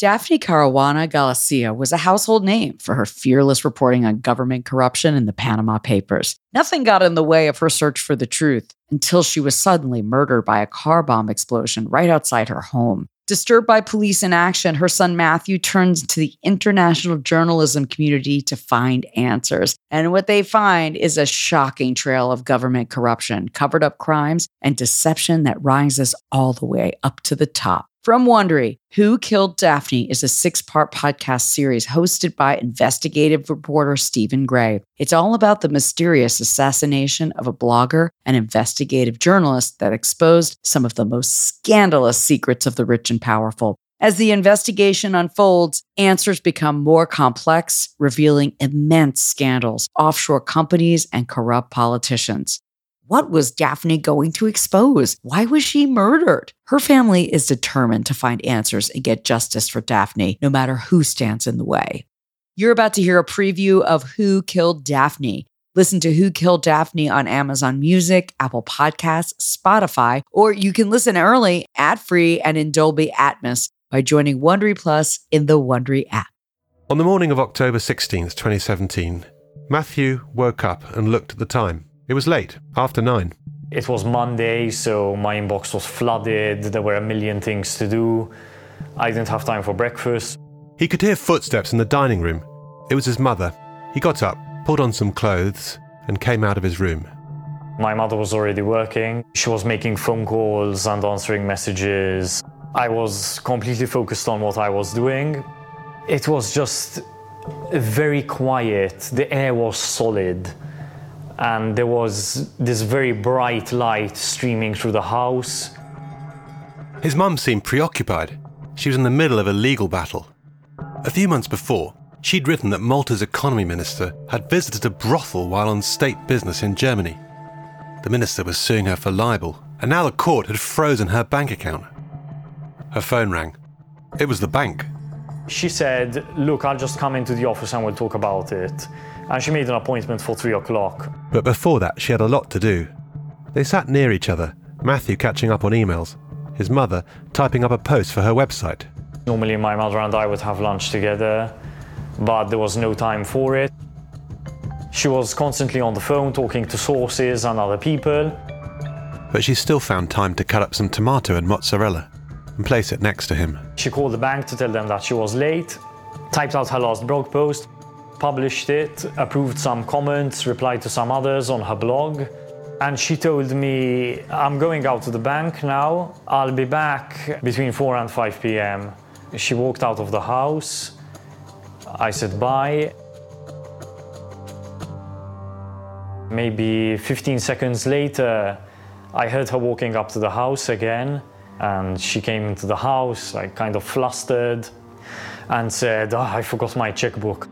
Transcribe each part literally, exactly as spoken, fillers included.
Daphne Caruana Galizia was a household name for her fearless reporting on government corruption in the Panama Papers. Nothing got in the way of her search for the truth until she was suddenly murdered by a car bomb explosion right outside her home. Disturbed by police inaction, her son Matthew turns to the international journalism community to find answers. And what they find is a shocking trail of government corruption, covered up crimes, and deception that rises all the way up to the top. From Wondery, Who Killed Daphne is a six-part podcast series hosted by investigative reporter Stephen Grey. It's all about the mysterious assassination of a blogger and investigative journalist that exposed some of the most scandalous secrets of the rich and powerful. As the investigation unfolds, answers become more complex, revealing immense scandals, offshore companies, and corrupt politicians. What was Daphne going to expose? Why was she murdered? Her family is determined to find answers and get justice for Daphne, no matter who stands in the way. You're about to hear a preview of Who Killed Daphne. Listen to Who Killed Daphne on Amazon Music, Apple Podcasts, Spotify, or you can listen early, ad-free, and in Dolby Atmos by joining Wondery Plus in the Wondery app. On the morning of October sixteenth, twenty seventeen, Matthew woke up and looked at the time. It was late, after nine. It was Monday, so my inbox was flooded. There were a million things to do. I didn't have time for breakfast. He could hear footsteps in the dining room. It was his mother. He got up, pulled on some clothes, and came out of his room. My mother was already working. She was making phone calls and answering messages. I was completely focused on what I was doing. It was just very quiet. The air was solid. And there was this very bright light streaming through the house. His mum seemed preoccupied. She was in the middle of a legal battle. A few months before, she'd written that Malta's economy minister had visited a brothel while on state business in Germany. The minister was suing her for libel, and now the court had frozen her bank account. Her phone rang. It was the bank. She said, "Look, I'll just come into the office and we'll talk about it." And she made an appointment for three o'clock. But before that, she had a lot to do. They sat near each other, Matthew catching up on emails, his mother typing up a post for her website. Normally my mother and I would have lunch together, but there was no time for it. She was constantly on the phone, talking to sources and other people. But she still found time to cut up some tomato and mozzarella and place it next to him. She called the bank to tell them that she was late, typed out her last blog post, published it, approved some comments, replied to some others on her blog. And she told me, "I'm going out to the bank now. I'll be back between four and five p.m. She walked out of the house. I said bye. Maybe fifteen seconds later, I heard her walking up to the house again. And she came into the house, like kind of flustered, and said, "Oh, I forgot my checkbook."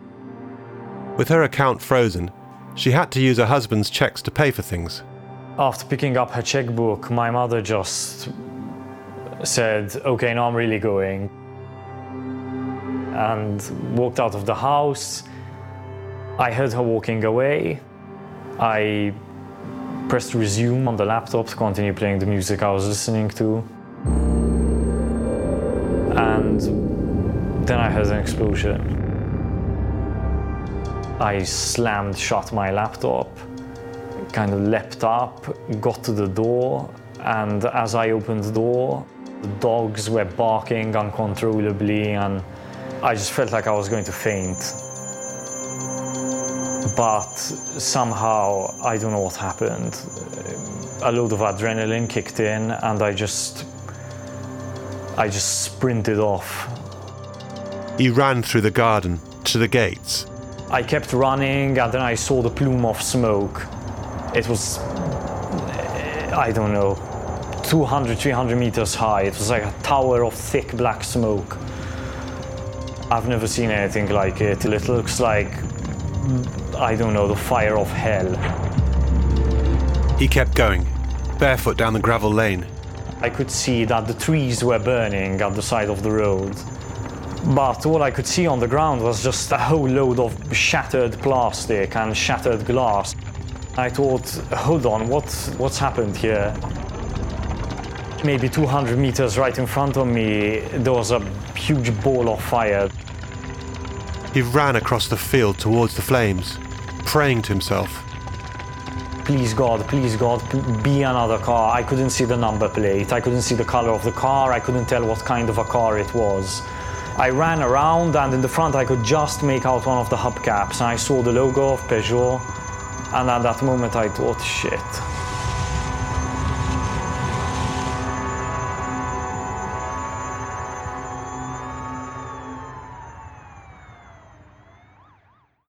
With her account frozen, she had to use her husband's checks to pay for things. After picking up her checkbook, my mother just said, "Okay, now I'm really going," and walked out of the house. I heard her walking away. I pressed resume on the laptop to continue playing the music I was listening to. And then I heard an explosion. I slammed shut my laptop, kind of leapt up, got to the door, and as I opened the door, the dogs were barking uncontrollably, and I just felt like I was going to faint. But somehow, I don't know what happened. A load of adrenaline kicked in, and I just, I just sprinted off. He ran through the garden to the gates. I kept running, and then I saw the plume of smoke. It was, I don't know, two hundred, three hundred meters high. It was like a tower of thick black smoke. I've never seen anything like it. It looks like, I don't know, the fire of hell. He kept going, barefoot down the gravel lane. I could see that the trees were burning at the side of the road. But all I could see on the ground was just a whole load of shattered plastic and shattered glass. I thought, hold on, what, what's happened here? Maybe two hundred meters right in front of me, there was a huge ball of fire. He ran across the field towards the flames, praying to himself. Please God, please God, be another car. I couldn't see the number plate, I couldn't see the color of the car, I couldn't tell what kind of a car it was. I ran around, and in the front I could just make out one of the hubcaps, and I saw the logo of Peugeot, and at that moment I thought, shit.